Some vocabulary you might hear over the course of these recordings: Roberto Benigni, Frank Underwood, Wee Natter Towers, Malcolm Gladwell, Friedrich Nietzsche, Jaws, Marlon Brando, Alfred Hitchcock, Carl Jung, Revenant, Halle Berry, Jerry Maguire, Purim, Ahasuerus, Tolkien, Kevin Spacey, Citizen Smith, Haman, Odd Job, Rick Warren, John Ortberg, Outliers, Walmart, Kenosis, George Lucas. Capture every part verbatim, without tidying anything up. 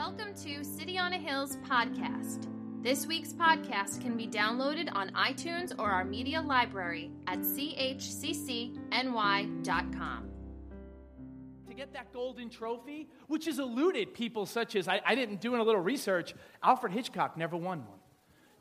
Welcome to City on a Hill's podcast. This week's podcast can be downloaded on iTunes or our media library at c c c n y dot com. To get that golden trophy, which has eluded people such as, I, I didn't do a little research, Alfred Hitchcock never won one.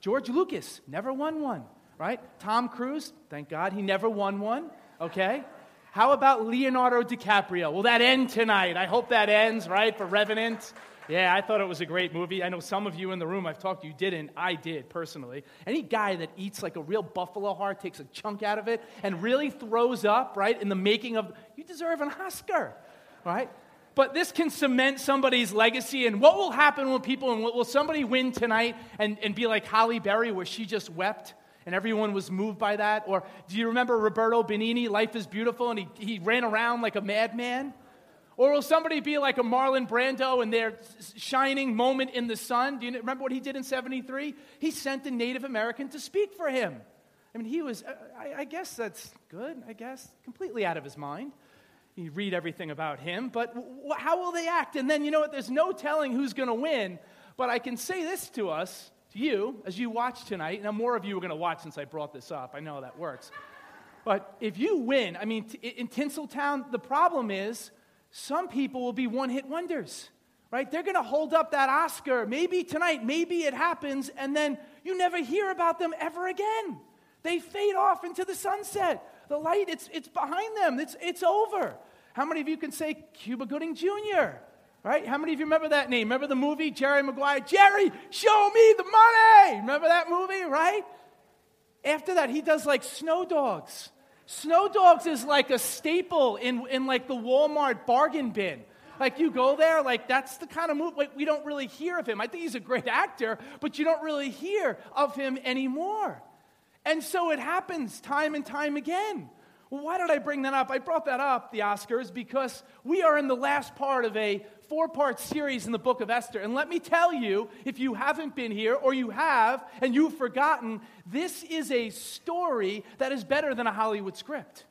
George Lucas never won one, right? Tom Cruise, thank God, he never won one, okay? How about Leonardo DiCaprio? Will that end tonight? I hope that ends, right, for Revenant. Yeah, I thought it was a great movie. I know some of you in the room I've talked to, you didn't. I did, personally. Any guy that eats like a real buffalo heart, takes a chunk out of it, and really throws up, right, in the making of, you deserve an Oscar, right? But this can cement somebody's legacy, and what will happen when people, and will somebody win tonight and, and be like Halle Berry, where she just wept? And everyone was moved by that. Or do you remember Roberto Benigni, Life is Beautiful, and he, he ran around like a madman? Or will somebody be like a Marlon Brando in their shining moment in the sun? Do you remember what he did in seventy-three? He sent a Native American to speak for him. I mean, he was, I, I guess that's good, I guess, completely out of his mind. You read everything about him, but w- how will they act? And then, you know what, there's no telling who's going to win, but I can say this to us, to you, as you watch tonight. Now, more of you are going to watch since I brought this up. I know how that works. But if you win, I mean, t- in Tinseltown, the problem is some people will be one-hit wonders, right? They're going to hold up that Oscar. Maybe tonight, maybe it happens, and then you never hear about them ever again. They fade off into the sunset. The light, it's it's behind them. It's it's over. How many of you can say Cuba Gooding Junior, right? How many of you remember that name? Remember the movie, Jerry Maguire? Jerry, show me the money! Remember that movie, right? After that, he does like Snow Dogs. Snow Dogs is like a staple in, in like the Walmart bargain bin. Like you go there, like that's the kind of movie, like we don't really hear of him. I think he's a great actor, but you don't really hear of him anymore. And so it happens time and time again. Well, why did I bring that up? I brought that up, the Oscars, because we are in the last part of a four-part series in the book of Esther. And let me tell you, if you haven't been here, or you have, and you've forgotten, this is a story that is better than a Hollywood script.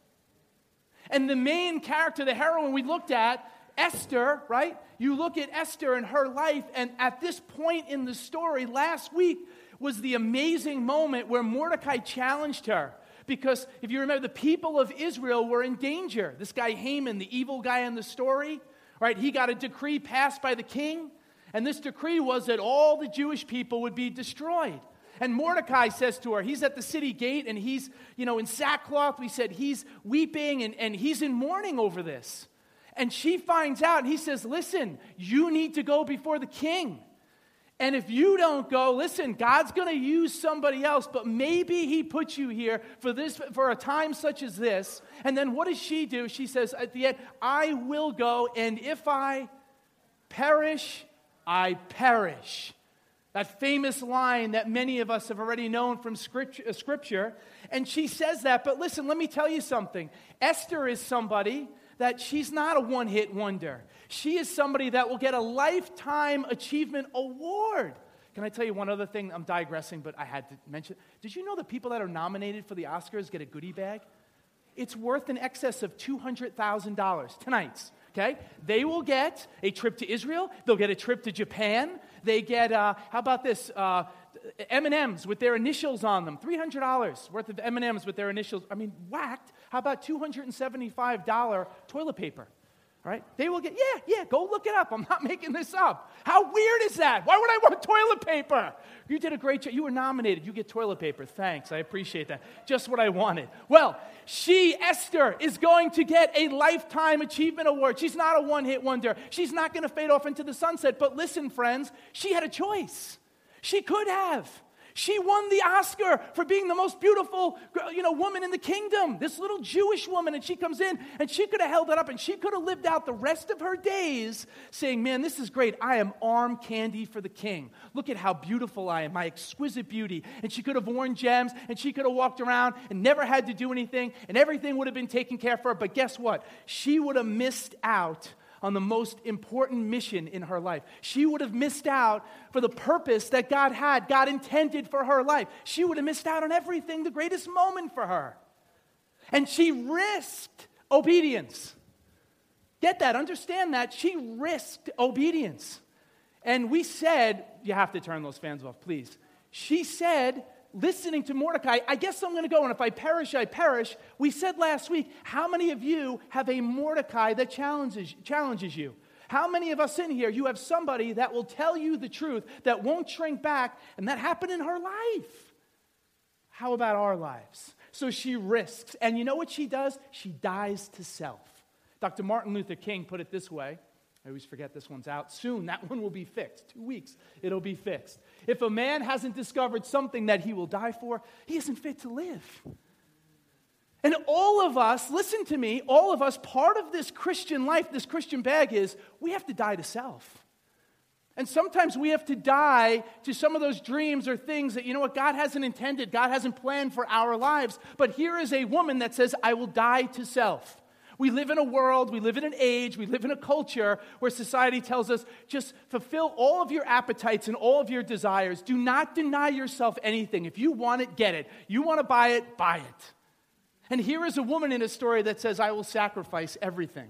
And the main character, the heroine we looked at, Esther, right? You look at Esther and her life, and at this point in the story, last week was the amazing moment where Mordecai challenged her. Because if you remember, the people of Israel were in danger. This guy Haman, the evil guy in the story, right? He got a decree passed by the king, and this decree was that all the Jewish people would be destroyed. And Mordecai says to her, he's at the city gate, and he's, you know, in sackcloth. We said he's weeping, and, and he's in mourning over this. And she finds out, and he says, listen, you need to go before the king. And if you don't go, listen, God's going to use somebody else, but maybe he put you here for this, for a time such as this. And then what does she do? She says at the end, I will go, and if I perish, I perish. That famous line that many of us have already known from Scripture. And she says that, but listen, let me tell you something. Esther is somebody that she's not a one-hit wonder. She is somebody that will get a lifetime achievement award. Can I tell you one other thing? I'm digressing, but I had to mention. Did you know that people that are nominated for the Oscars get a goodie bag? It's worth in excess of two hundred thousand dollars tonight's, okay? They will get a trip to Israel. They'll get a trip to Japan. They get, uh, how about this, uh, M and M's with their initials on them, three hundred dollars worth of M and M's with their initials. I mean, whacked. How about two hundred seventy-five dollars toilet paper? All right? They will get, yeah, yeah, go look it up. I'm not making this up. How weird is that? Why would I want toilet paper? You did a great job. You were nominated. You get toilet paper. Thanks. I appreciate that. Just what I wanted. Well, she, Esther, is going to get a lifetime achievement award. She's not a one-hit wonder. She's not going to fade off into the sunset. But listen, friends, she had a choice. She could have. She won the Oscar for being the most beautiful, you know, woman in the kingdom, this little Jewish woman, and she comes in, and she could have held that up, and she could have lived out the rest of her days saying, man, this is great. I am arm candy for the king. Look at how beautiful I am, my exquisite beauty. And she could have worn gems, and she could have walked around and never had to do anything, and everything would have been taken care of for her. But guess what? She would have missed out on the most important mission in her life. She would have missed out for the purpose that God had, God intended for her life. She would have missed out on everything, the greatest moment for her. And she risked obedience. Get that, understand that. She risked obedience. And we said, you have to turn those fans off, please. She said, listening to Mordecai, I guess I'm going to go, and if I perish, I perish. We said last week, how many of you have a Mordecai that challenges challenges you? How many of us in here, you have somebody that will tell you the truth, that won't shrink back, and that happened in her life? How about our lives? So she risks, and you know what she does? She dies to self. Doctor Martin Luther King put it this way. I always forget this one's out. Soon, that one will be fixed. Two weeks, it'll be fixed. If a man hasn't discovered something that he will die for, he isn't fit to live. And all of us, listen to me, all of us, part of this Christian life, this Christian bag is, we have to die to self. And sometimes we have to die to some of those dreams or things that, you know what, God hasn't intended, God hasn't planned for our lives. But here is a woman that says, I will die to self. We live in a world, we live in an age, we live in a culture where society tells us, just fulfill all of your appetites and all of your desires. Do not deny yourself anything. If you want it, get it. You want to buy it, buy it. And here is a woman in a story that says, I will sacrifice everything.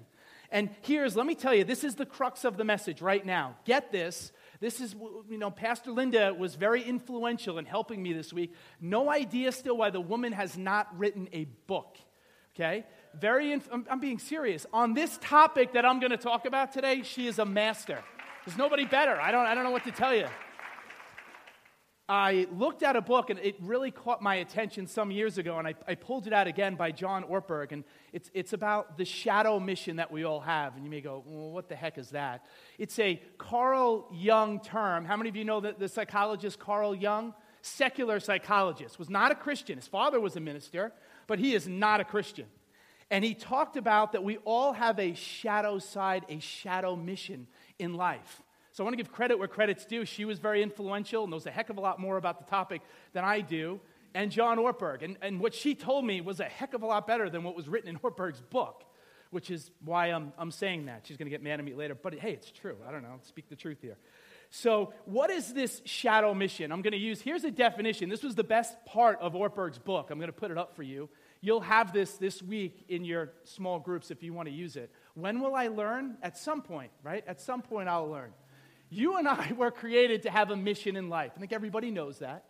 And here's, let me tell you, this is the crux of the message right now. Get this. This is, you know, Pastor Linda was very influential in helping me this week. No idea still why the woman has not written a book, okay? Very, inf- I'm, I'm being serious. On this topic that I'm going to talk about today, she is a master. There's nobody better. I don't, I don't know what to tell you. I looked at a book, and it really caught my attention some years ago, and I, I pulled it out again by John Ortberg, and it's, it's about the shadow mission that we all have. And you may go, well, what the heck is that? It's a Carl Jung term. How many of you know the, the psychologist Carl Jung? Secular psychologist. Was not a Christian. His father was a minister, but he is not a Christian. And he talked about that we all have a shadow side, a shadow mission in life. So I want to give credit where credit's due. She was very influential and knows a heck of a lot more about the topic than I do. And John Ortberg. And, and what she told me was a heck of a lot better than what was written in Ortberg's book, which is why I'm, I'm saying that. She's going to get mad at me later. But hey, it's true. I don't know. Speak the truth here. So what is this shadow mission? I'm going to use, here's a definition. This was the best part of Ortberg's book. I'm going to put it up for you. You'll have this this week in your small groups if you want to use it. When will I learn? At some point, right? At some point I'll learn. You and I were created to have a mission in life. I think everybody knows that.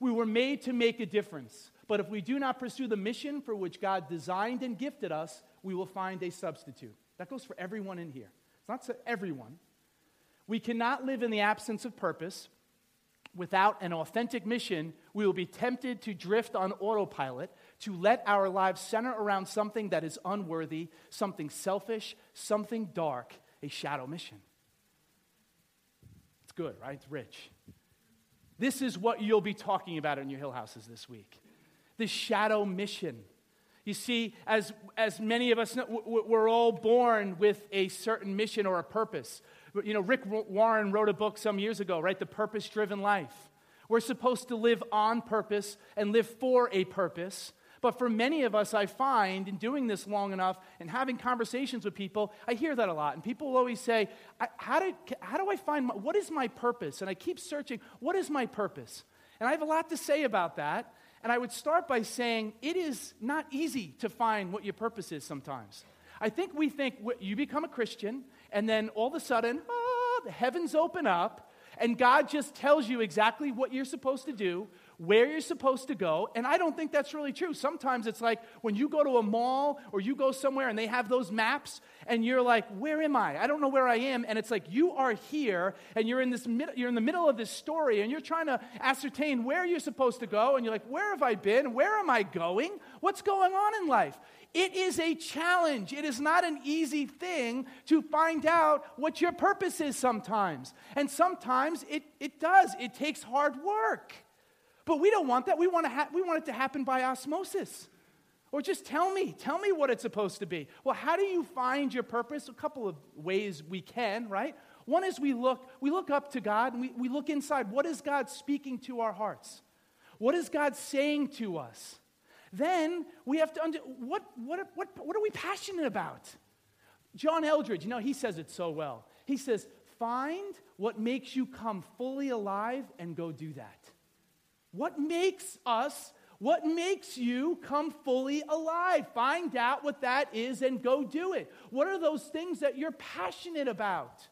We were made to make a difference. But if we do not pursue the mission for which God designed and gifted us, we will find a substitute. That goes for everyone in here. It's not so everyone. We cannot live in the absence of purpose. Without an authentic mission, we will be tempted to drift on autopilot, to let our lives center around something that is unworthy, something selfish, something dark, a shadow mission. It's good, right? It's rich. This is what you'll be talking about in your Hill Houses this week, the shadow mission. You see, as, as many of us know, we're all born with a certain mission or a purpose. You know, Rick Warren wrote a book some years ago, right? The Purpose-Driven Life. We're supposed to live on purpose and live for a purpose. But for many of us, I find, in doing this long enough and having conversations with people, I hear that a lot. And people will always say, I, how, did, how do I find, my, what is my purpose? And I keep searching, what is my purpose? And I have a lot to say about that. And I would start by saying, it is not easy to find what your purpose is sometimes. I think we think you become a Christian, and then all of a sudden, ah, the heavens open up, and God just tells you exactly what you're supposed to do, where you're supposed to go, and I don't think that's really true. Sometimes it's like when you go to a mall or you go somewhere and they have those maps, and you're like, where am I? I don't know where I am, and it's like you are here, and you're in this mid- you're in the middle of this story, and you're trying to ascertain where you're supposed to go, and you're like, where have I been? Where am I going? What's going on in life? It is a challenge. It is not an easy thing to find out what your purpose is sometimes. And sometimes it, it does. It takes hard work. But we don't want that. We want to ha- we want it to happen by osmosis. Or just tell me. Tell me what it's supposed to be. Well, how do you find your purpose? A couple of ways we can, right? One is we look, we look up to God and we, we look inside. What is God speaking to our hearts? What is God saying to us? Then we have to under what what what what are we passionate about? John Eldredge, you know, he says it so well. He says, "Find what makes you come fully alive and go do that." What makes us? What makes you come fully alive? Find out what that is and go do it. What are those things that you're passionate about?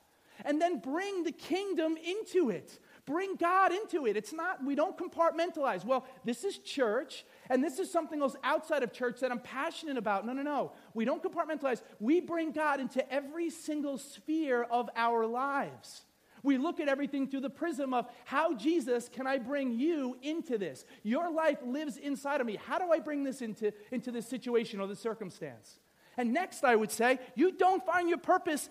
and then bring the kingdom into it. Bring God into it. It's not, we don't compartmentalize. Well, this is church, and this is something else outside of church that I'm passionate about. No, no, no. We don't compartmentalize. We bring God into every single sphere of our lives. We look at everything through the prism of how, Jesus, can I bring you into this? Your life lives inside of me. How do I bring this into, into this situation or this circumstance? And next, I would say, you don't find your purpose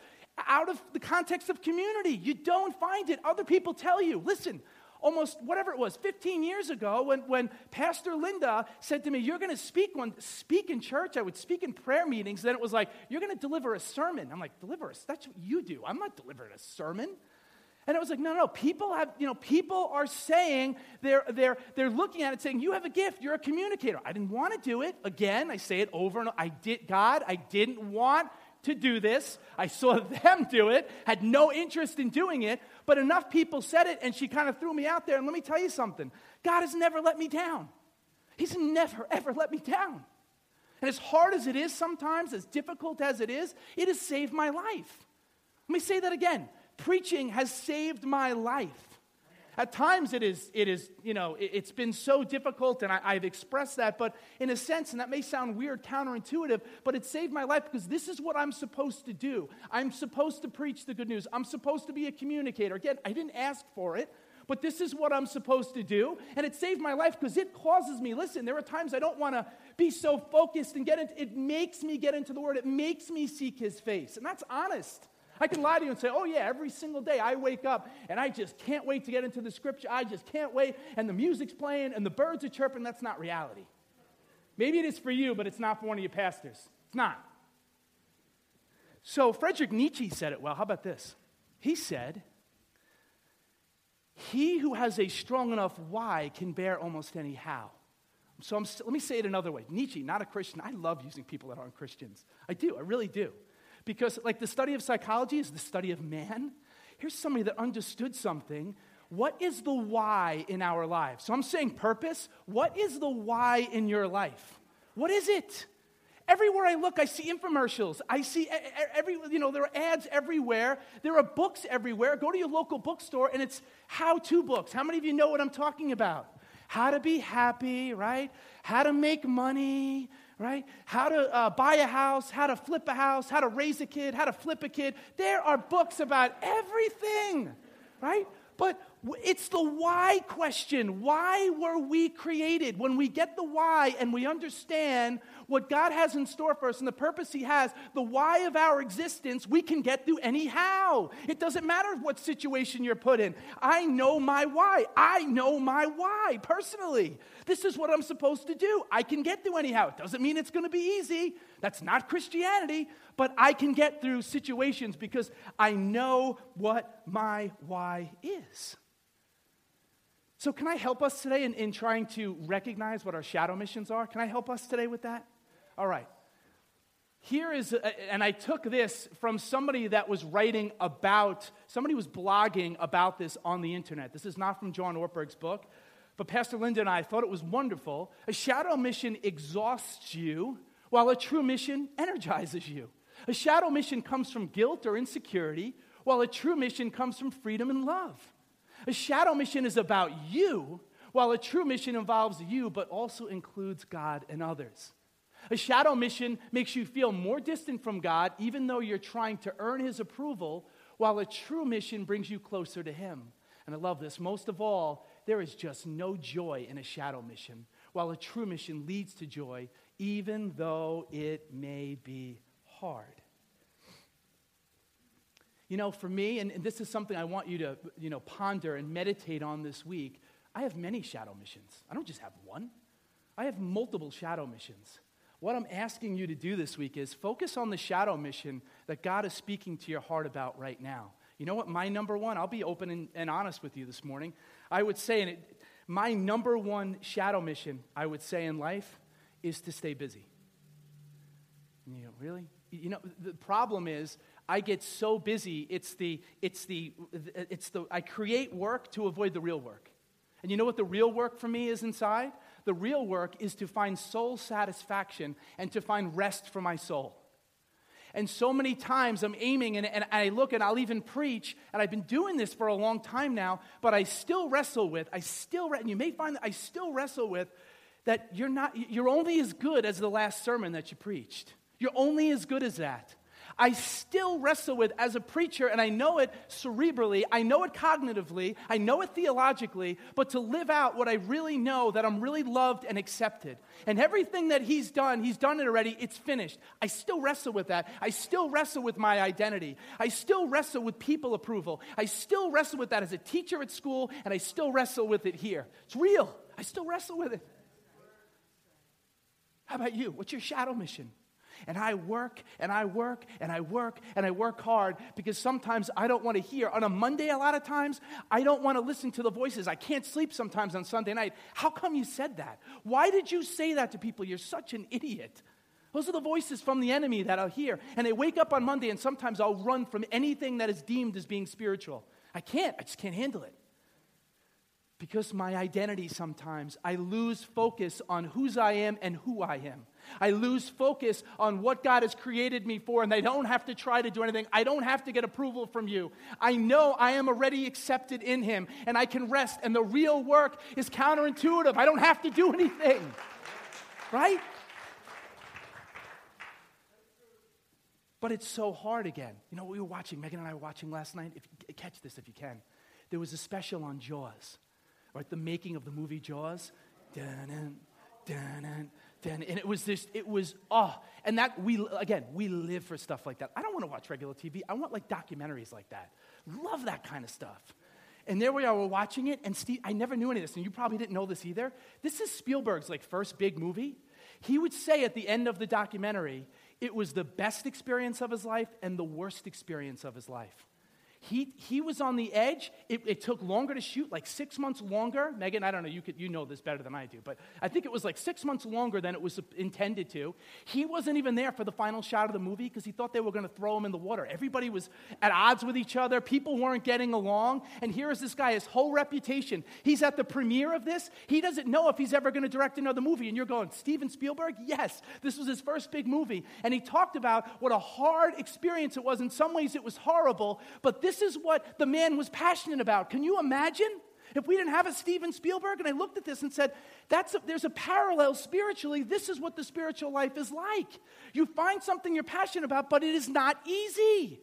out of the context of community. You don't find it. Other people tell you. Listen, almost whatever it was, fifteen years ago, when, when Pastor Linda said to me, you're going to speak one, speak in church. I would speak in prayer meetings. Then it was like, you're going to deliver a sermon. I'm like, deliver a, that's what you do. I'm not delivering a sermon. And it was like, no, no, people have, you know, people are saying, they're, they're, they're looking at it saying, you have a gift, you're a communicator. I didn't want to do it. Again, I say it over and over. I did, God, I didn't want to do this. I saw them do it, had no interest in doing it, but enough people said it, and she kind of threw me out there. And let me tell you something. God has never let me down. He's never, ever let me down. And as hard as it is sometimes, as difficult as it is, it has saved my life. Let me say that again. Preaching has saved my life. At times it is, it is, you know, it, it's been so difficult, and I, I've expressed that, but in a sense, and that may sound weird, counterintuitive, but it saved my life because this is what I'm supposed to do. I'm supposed to preach the good news. I'm supposed to be a communicator. Again, I didn't ask for it, but this is what I'm supposed to do, and it saved my life because it causes me, listen, there are times I don't want to be so focused and get into, it makes me get into the Word. It makes me seek His face, and that's honest. I can lie to you and say, oh yeah, every single day I wake up and I just can't wait to get into the scripture. I just can't wait. And the music's playing and the birds are chirping. That's not reality. Maybe it is for you, but it's not for one of your pastors. It's not. So Friedrich Nietzsche said it well. How about this? He said, he who has a strong enough why can bear almost any how. So I'm, let me say it another way. Nietzsche, not a Christian. I love using people that aren't Christians. I do. I really do. Because like the study of psychology is the study of man. Here's somebody that understood something. What is the why in our lives? So I'm saying purpose. What is the why in your life? What is it? Everywhere I look, I see infomercials. I see, every, you know, there are ads everywhere. There are books everywhere. Go to your local bookstore and it's how-to books. How many of you know what I'm talking about? How to be happy, right? How to make money, right? How to uh, buy a house, how to flip a house, how to raise a kid, how to flip a kid. There are books about everything, right? But it's the why question. Why were we created? When we get the why and we understand what God has in store for us and the purpose He has, the why of our existence, we can get through any how. It doesn't matter what situation you're put in. I know my why. I know my why personally. This is what I'm supposed to do. I can get through any how. It doesn't mean it's going to be easy. That's not Christianity, but I can get through situations because I know what my why is. So can I help us today in, in trying to recognize what our shadow missions are? Can I help us today with that? All right. Here is, a, and I took this from somebody that was writing about, somebody was blogging about this on the internet. This is not from John Ortberg's book, but Pastor Linda and I thought it was wonderful. A shadow mission exhausts you, while a true mission energizes you. A shadow mission comes from guilt or insecurity, while a true mission comes from freedom and love. A shadow mission is about you, while a true mission involves you, but also includes God and others. A shadow mission makes you feel more distant from God, even though you're trying to earn His approval, while a true mission brings you closer to Him. And I love this. Most of all, there is just no joy in a shadow mission, while a true mission leads to joy, even though it may be hard. You know, for me, and, and this is something I want you to, you know, ponder and meditate on this week, I have many shadow missions. I don't just have one. I have multiple shadow missions. What I'm asking you to do this week is focus on the shadow mission that God is speaking to your heart about right now. You know what? My number one, I'll be open and, and honest with you this morning. I would say, and it, my number one shadow mission, I would say in life, is to stay busy. And you know, really? You know, the problem is, I get so busy, it's the, it's the, it's the, I create work to avoid the real work. And you know what the real work for me is inside? The real work is to find soul satisfaction and to find rest for my soul. And so many times I'm aiming and, and I look and I'll even preach, and I've been doing this for a long time now, but I still wrestle with, I still, and you may find that I still wrestle with that you're not, you're only as good as the last sermon that you preached. You're only as good as that. I still wrestle with as a preacher, and I know it cerebrally, I know it cognitively, I know it theologically, but to live out what I really know, that I'm really loved and accepted. And everything that he's done, he's done it already, it's finished. I still wrestle with that. I still wrestle with my identity. I still wrestle with people approval. I still wrestle with that as a teacher at school, and I still wrestle with it here. It's real. I still wrestle with it. How about you? What's your shadow mission? And I work, and I work, and I work, and I work hard because sometimes I don't want to hear. On a Monday, a lot of times, I don't want to listen to the voices. I can't sleep sometimes on Sunday night. How come you said that? Why did you say that to people? You're such an idiot. Those are the voices from the enemy that I'll hear. And they wake up on Monday, and sometimes I'll run from anything that is deemed as being spiritual. I can't. I just can't handle it. Because my identity sometimes, I lose focus on whose I am and who I am. I lose focus on what God has created me for, and I don't have to try to do anything. I don't have to get approval from you. I know I am already accepted in Him, and I can rest, and the real work is counterintuitive. I don't have to do anything, right? But it's so hard again. You know, we were watching, Megan and I were watching last night. If you, catch this if you can. There was a special on Jaws, right? The making of the movie Jaws. Dun-dun, dun-dun. Then, and it was this, it was, oh, and that, we, again, we live for stuff like that. I don't want to watch regular T V. I want, like, documentaries like that. Love that kind of stuff. And there we are, we're watching it, and Steve, I never knew any of this, and you probably didn't know this either. This is Spielberg's, like, first big movie. He would say at the end of the documentary, it was the best experience of his life and the worst experience of his life. He he was on the edge. It, it took longer to shoot, like six months longer. Megan, I don't know, you could you know this better than I do, but I think it was like six months longer than it was intended to. He wasn't even there for the final shot of the movie because he thought they were going to throw him in the water. Everybody was at odds with each other. People weren't getting along. And here is this guy, his whole reputation. He's at the premiere of this. He doesn't know if he's ever going to direct another movie. And you're going, Steven Spielberg? Yes, this was his first big movie. And he talked about what a hard experience it was. In some ways, it was horrible, but this This is what the man was passionate about. Can you imagine if we didn't have a Steven Spielberg? And I looked at this and said, "That's a, there's a parallel spiritually. This is what the spiritual life is like. You find something you're passionate about, but it is not easy."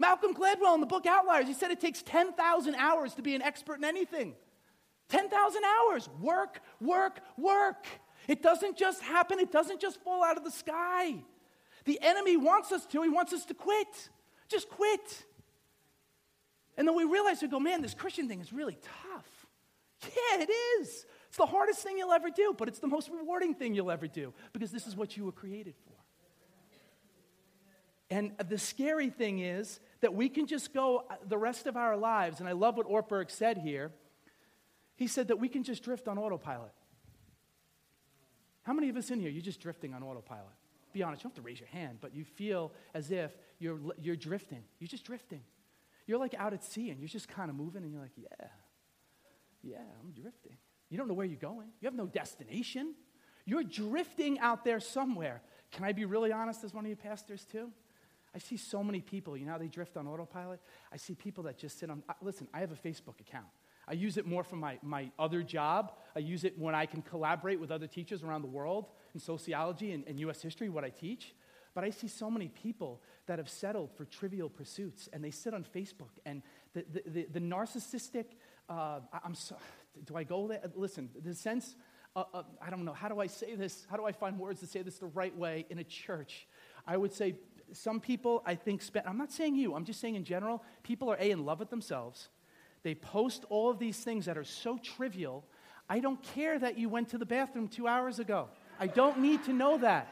Malcolm Gladwell in the book Outliers, he said it takes ten thousand hours to be an expert in anything. ten thousand hours. Work, work, work. It doesn't just happen. It doesn't just fall out of the sky. The enemy wants us to. He wants us to quit. Just quit. And then we realize, we go, man, this Christian thing is really tough. Yeah, it is. It's the hardest thing you'll ever do, but it's the most rewarding thing you'll ever do because this is what you were created for. And the scary thing is that we can just go the rest of our lives, and I love what Ortberg said here. He said that we can just drift on autopilot. How many of us in here, you're just drifting on autopilot? Be honest, you don't have to raise your hand, but you feel as if you're you're drifting. You're just drifting. You're like out at sea, and you're just kind of moving, and you're like, yeah, yeah, I'm drifting. You don't know where you're going. You have no destination. You're drifting out there somewhere. Can I be really honest as one of you pastors, too? I see so many people, you know how they drift on autopilot? I see people that just sit on, uh, listen, I have a Facebook account. I use it more for my, my other job. I use it when I can collaborate with other teachers around the world in sociology and, and U S history, what I teach. But I see so many people that have settled for trivial pursuits, and they sit on Facebook, and the the, the, the narcissistic, uh, I'm so, do I go there? Listen, the sense, uh, uh, I don't know, how do I say this? How do I find words to say this the right way in a church? I would say some people, I think, spend, I'm not saying you, I'm just saying in general, people are, A, in love with themselves. They post all of these things that are so trivial. I don't care that you went to the bathroom two hours ago. I don't need to know that.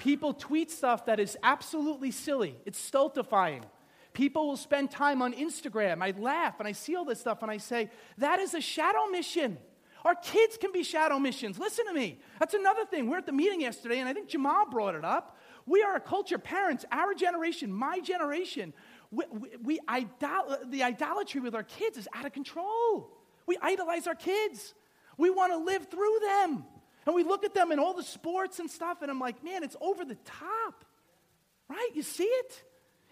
People tweet stuff that is absolutely silly. It's stultifying. People will spend time on Instagram. I laugh and I see all this stuff and I say, that is a shadow mission. Our kids can be shadow missions. Listen to me. That's another thing. We're at the meeting yesterday, and I think Jamal brought it up. We are a culture, parents, our generation, my generation. We, we, we idol- the idolatry with our kids is out of control. We idolize our kids. We want to live through them. And we look at them in all the sports and stuff, and I'm like, man, it's over the top, Right? You see it?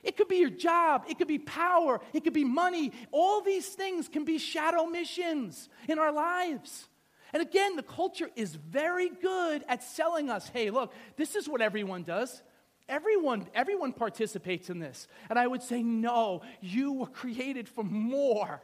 It could be your job. It could be power. It could be money. All these things can be shadow missions in our lives. And again, the culture is very good at selling us, hey, look, this is what everyone does. Everyone, everyone participates in this. And I would say, no, you were created for more.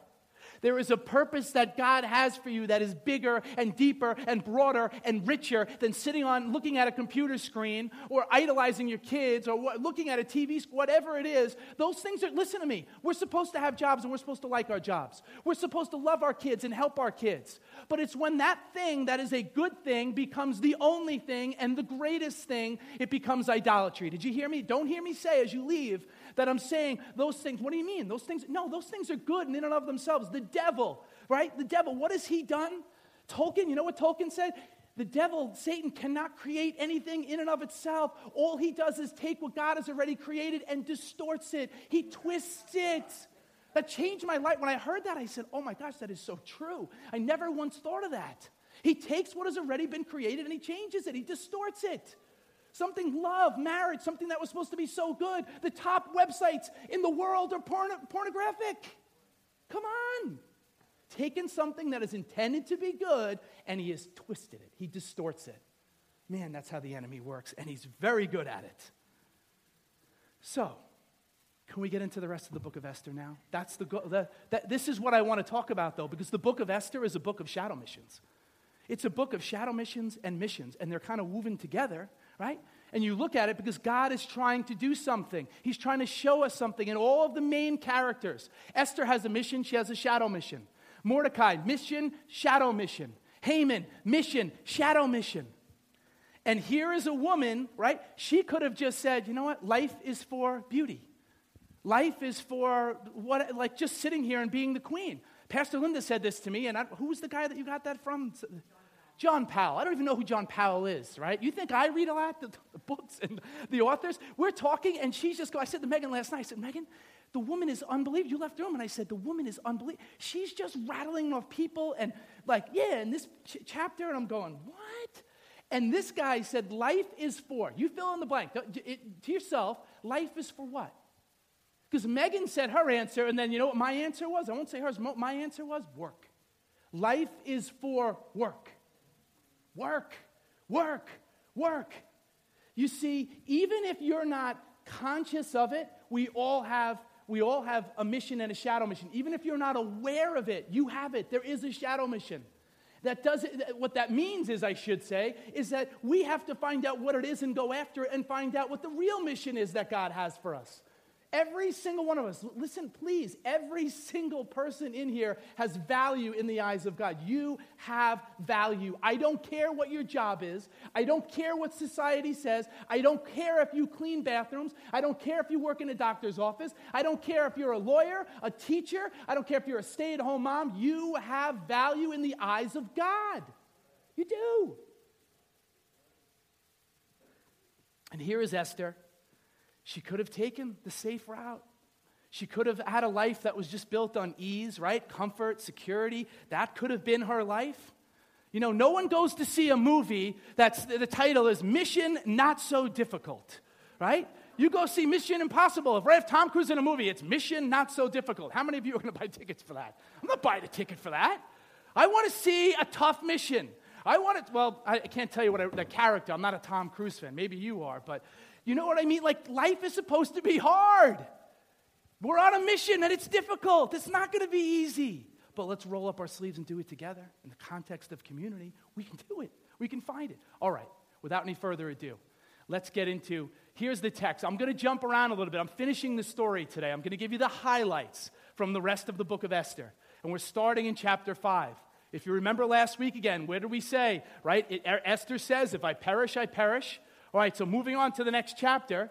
There is a purpose that God has for you that is bigger and deeper and broader and richer than sitting on, looking at a computer screen or idolizing your kids or what, looking at a T V, whatever it is. Those things are, listen to me, we're supposed to have jobs and we're supposed to like our jobs. We're supposed to love our kids and help our kids. But it's when that thing that is a good thing becomes the only thing and the greatest thing, it becomes idolatry. Did you hear me? Don't hear me say as you leave that I'm saying those things. What do you mean? Those things, no, those things are good in and of themselves. The devil, right? The devil, what has he done? Tolkien, you know what Tolkien said? The devil, Satan, cannot create anything in and of itself. All he does is take what God has already created and distorts it. He twists it. That changed my life. When I heard that, I said, oh my gosh, that is so true. I never once thought of that. He takes what has already been created and he changes it. He distorts it. Something, love, marriage, something that was supposed to be so good. The top websites in the world are porno- pornographic. Come on. Taking something that is intended to be good, and he has twisted it. He distorts it. Man, that's how the enemy works, and he's very good at it. So, can we get into the rest of the book of Esther now? That's the, go- the that, This is what I want to talk about, though, because the book of Esther is a book of shadow missions. It's a book of shadow missions and missions, and they're kind of woven together, right? And you look at it because God is trying to do something. He's trying to show us something in all of the main characters. Esther has a mission. She has a shadow mission. Mordecai, mission, shadow mission. Haman, mission, shadow mission. And here is a woman, right? She could have just said, you know what? Life is for beauty. Life is for what? Like just sitting here and being the queen. Pastor Linda said this to me, and I, who was the guy that you got that from? John Powell. I don't even know who John Powell is, right? You think I read a lot, the, the books and the authors? We're talking, and she's just going, I said to Megan last night, I said, Megan, the woman is unbelievable. You left the room, and I said, the woman is unbelievable. She's just rattling off people, and like, yeah, in this ch- chapter, and I'm going, what? And this guy said, life is for, you fill in the blank, to, it, to yourself, life is for what? Because Megan said her answer, and then you know what my answer was? I won't say hers. My answer was work. Life is for work. Work, work, work. You see, even if you're not conscious of it, we all have we all have a mission and a shadow mission. Even if you're not aware of it, you have it. There is a shadow mission. That does it, what that means is, I should say, is that we have to find out what it is and go after it and find out what the real mission is that God has for us. Every single one of us, listen, please, every single person in here has value in the eyes of God. You have value. I don't care what your job is. I don't care what society says. I don't care if you clean bathrooms. I don't care if you work in a doctor's office. I don't care if you're a lawyer, a teacher. I don't care if you're a stay-at-home mom. You have value in the eyes of God. You do. And here is Esther. She could have taken the safe route. She could have had a life that was just built on ease, right? Comfort, security. That could have been her life. You know, no one goes to see a movie that's the title is Mission Not So Difficult, right? You go see Mission Impossible. If I have Tom Cruise in a movie, it's Mission Not So Difficult. How many of you are going to buy tickets for that? I'm not buying a ticket for that. I want to see a tough mission. I want to, well, I can't tell you what I, the character. I'm not a Tom Cruise fan. Maybe you are, but... You know what I mean? Like, life is supposed to be hard. We're on a mission, and it's difficult. It's not going to be easy. But let's roll up our sleeves and do it together. In the context of community, we can do it. We can find it. All right, without any further ado, let's get into, here's the text. I'm going to jump around a little bit. I'm finishing the story today. I'm going to give you the highlights from the rest of the book of Esther. And we're starting in chapter five. If you remember last week, again, where did we say, right? It, Esther says, if I perish, I perish. All right, so moving on to the next chapter.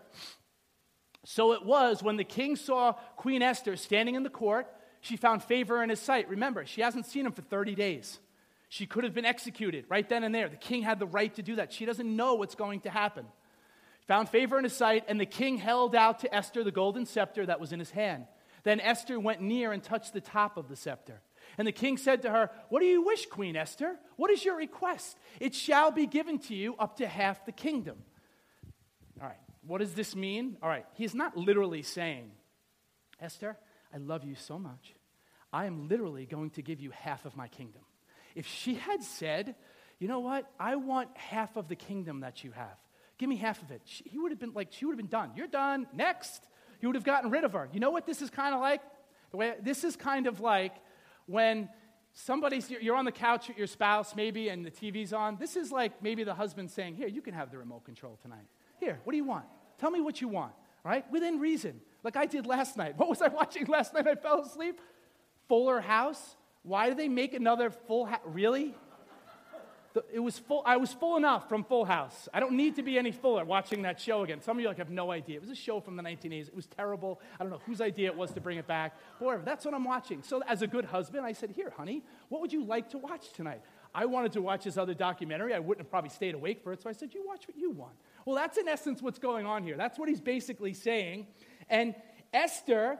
So it was when the king saw Queen Esther standing in the court, she found favor in his sight. Remember, she hasn't seen him for thirty days. She could have been executed right then and there. The king had the right to do that. She doesn't know what's going to happen. Found favor in his sight, and the king held out to Esther the golden scepter that was in his hand. Then Esther went near and touched the top of the scepter. And the king said to her, what do you wish, Queen Esther? What is your request? It shall be given to you up to half the kingdom. All right, What does this mean? All right, he's not literally saying, Esther, I love you so much. I am literally going to give you half of my kingdom. If she had said, you know what, I want half of the kingdom that you have. Give me half of it. She, he would have been like, she would have been done. You're done. Next. You would have gotten rid of her. You know what this is kind of like? The way this is kind of like when somebody's, you're on the couch with your spouse maybe and the T V's on. This is like maybe the husband saying, here, you can have the remote control tonight. Here, what do you want? Tell me what you want, all right? Within reason, like I did last night. What was I watching last night? I fell asleep. Fuller House. Why did they make another full house? Really? It was full. I was full enough from Full House. I don't need to be any fuller watching that show again. Some of you like have no idea. It was a show from the nineteen eighties. It was terrible. I don't know whose idea it was to bring it back. However, that's what I'm watching. So as a good husband, I said, here, honey, what would you like to watch tonight? I wanted to watch this other documentary. I wouldn't have probably stayed awake for it. So I said, you watch what you want. Well, that's in essence what's going on here. That's what he's basically saying. And Esther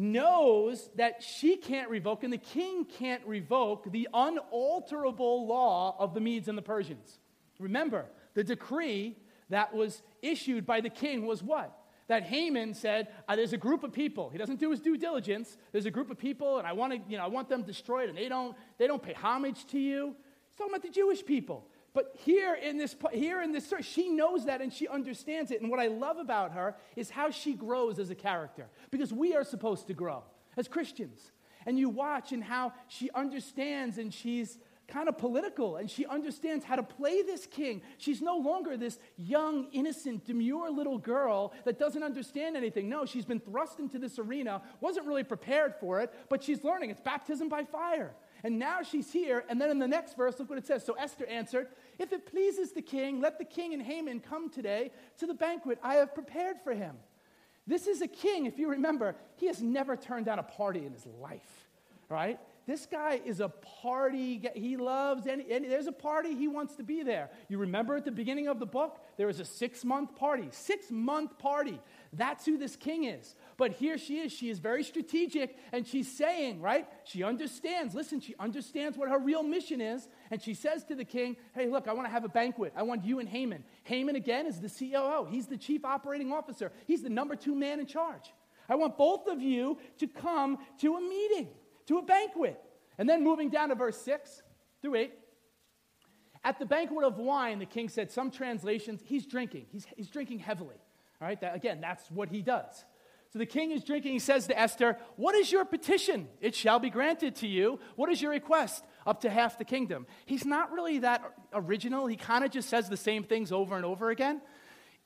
knows that she can't revoke and the king can't revoke the unalterable law of the Medes and the Persians. Remember, the decree that was issued by the king was what? That Haman said, uh, there's a group of people. He doesn't do his due diligence. There's a group of people and I want to, you know, I want them destroyed and they don't they don't pay homage to you. He's talking about the Jewish people. But here in this here in this story, she knows that and she understands it. And what I love about her is how she grows as a character, because we are supposed to grow as Christians. And you watch and how she understands, and she's kind of political, and she understands how to play this king. She's no longer this young, innocent, demure little girl that doesn't understand anything. No, she's been thrust into this arena, wasn't really prepared for it, but she's learning. It's baptism by fire. And now she's here, and then in the next verse, look what it says. So Esther answered, if it pleases the king, let the king and Haman come today to the banquet I have prepared for him. This is a king, if you remember, he has never turned down a party in his life, right? This guy is a party, he loves, any, any, there's a party, he wants to be there. You remember at the beginning of the book, there was a six-month party, six-month party. That's who this king is. But here she is. She is very strategic, and she's saying, right, she understands. Listen, she understands what her real mission is, and she says to the king, hey, look, I want to have a banquet. I want you and Haman. Haman, again, is the C O O. He's the chief operating officer. He's the number two man in charge. I want both of you to come to a meeting, to a banquet. And then moving down to verse six through eight, at the banquet of wine, the king said, some translations, he's drinking. He's, he's drinking heavily. All right, that, again, that's what he does. So the king is drinking. He says to Esther, what is your petition? It shall be granted to you. What is your request? Up to half the kingdom. He's not really that original. He kind of just says the same things over and over again.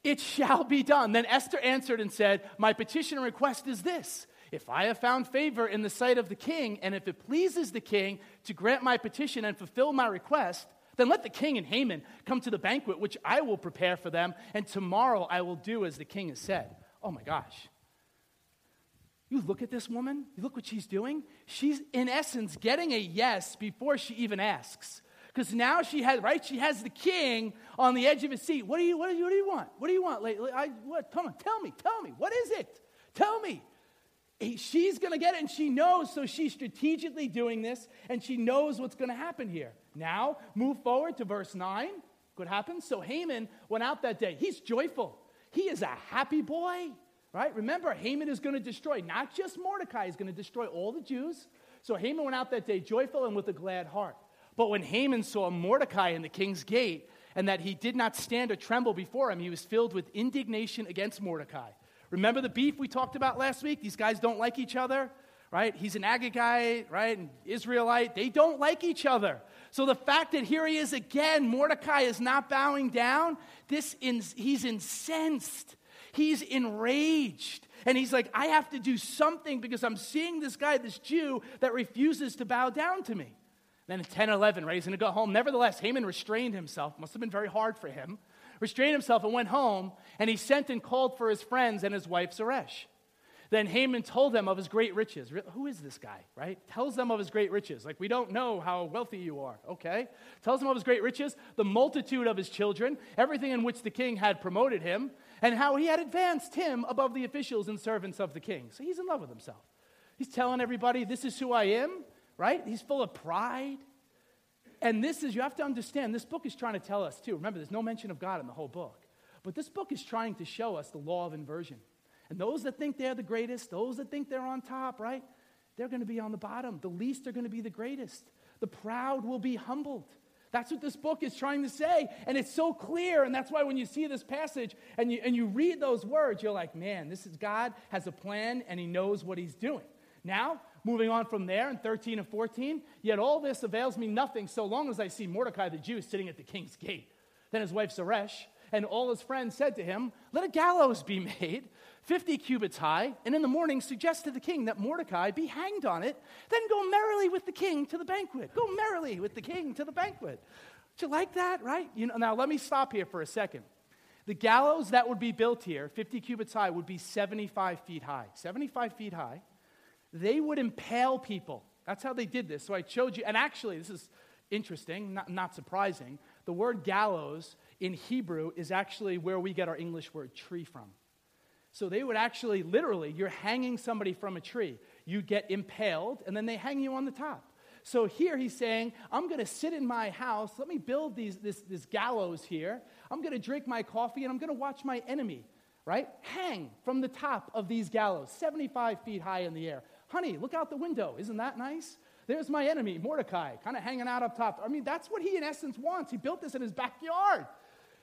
It shall be done. Then Esther answered and said, my petition and request is this. If I have found favor in the sight of the king, and if it pleases the king to grant my petition and fulfill my request, then let the king and Haman come to the banquet, which I will prepare for them, and tomorrow I will do as the king has said. Oh my gosh. You look at this woman, you look what she's doing. She's, in essence, getting a yes before she even asks. Because now she has, right, she has the king on the edge of his seat. What do you, what do you, what do you want? What do you want? Like, I, what, come on, tell me, tell me. What is it? Tell me. She's going to get it, and she knows, so she's strategically doing this, and she knows what's going to happen here. Now, move forward to verse nine. Look what happens. So Haman went out that day. He's joyful. He is a happy boy, right? Remember, Haman is going to destroy, not just Mordecai. He's going to destroy all the Jews. So Haman went out that day joyful and with a glad heart. But when Haman saw Mordecai in the king's gate, and that he did not stand or tremble before him, he was filled with indignation against Mordecai. Remember the beef we talked about last week? These guys don't like each other, right? He's an Agagite, right, an Israelite. They don't like each other. So the fact that here he is again, Mordecai is not bowing down, this in, he's incensed. He's enraged. And he's like, I have to do something because I'm seeing this guy, this Jew, that refuses to bow down to me. Then at ten eleven, right, he's going to go home. Nevertheless, Haman restrained himself. Must have been very hard for him. Restrained himself and went home, and he sent and called for his friends and his wife Zeresh. Then Haman told them of his great riches. Who is this guy, right? Tells them of his great riches. Like, we don't know how wealthy you are, okay? Tells them of his great riches, the multitude of his children, everything in which the king had promoted him, and how he had advanced him above the officials and servants of the king. So he's in love with himself. He's telling everybody, this is who I am, right? He's full of pride. And this is, you have to understand, this book is trying to tell us too. Remember, there's no mention of God in the whole book. But this book is trying to show us the law of inversion. And those that think they're the greatest, those that think they're on top, right? They're going to be on the bottom. The least are going to be the greatest. The proud will be humbled. That's what this book is trying to say. And it's so clear. And that's why when you see this passage and you, and you read those words, you're like, man, this is God has a plan and he knows what he's doing. Now, moving on from there in thirteen and fourteen, yet all this avails me nothing so long as I see Mordecai the Jew sitting at the king's gate. Then his wife Zeresh and all his friends said to him, let a gallows be made, fifty cubits high, and in the morning suggest to the king that Mordecai be hanged on it, then go merrily with the king to the banquet. Go merrily with the king to the banquet. Do you like that, right? You know, now, let me stop here for a second. The gallows that would be built here, fifty cubits high, would be seventy-five feet high. seventy-five feet high. They would impale people. That's how they did this. So I showed you, and actually, this is interesting, not, not surprising. The word gallows in Hebrew is actually where we get our English word tree from. So they would actually, literally, you're hanging somebody from a tree. You get impaled, and then they hang you on the top. So here he's saying, I'm going to sit in my house. Let me build these, this, this gallows here. I'm going to drink my coffee, and I'm going to watch my enemy, right, hang from the top of these gallows, seventy-five feet high in the air. Honey, look out the window. Isn't that nice? There's my enemy, Mordecai, kind of hanging out up top. I mean, that's what he, in essence, wants. He built this in his backyard.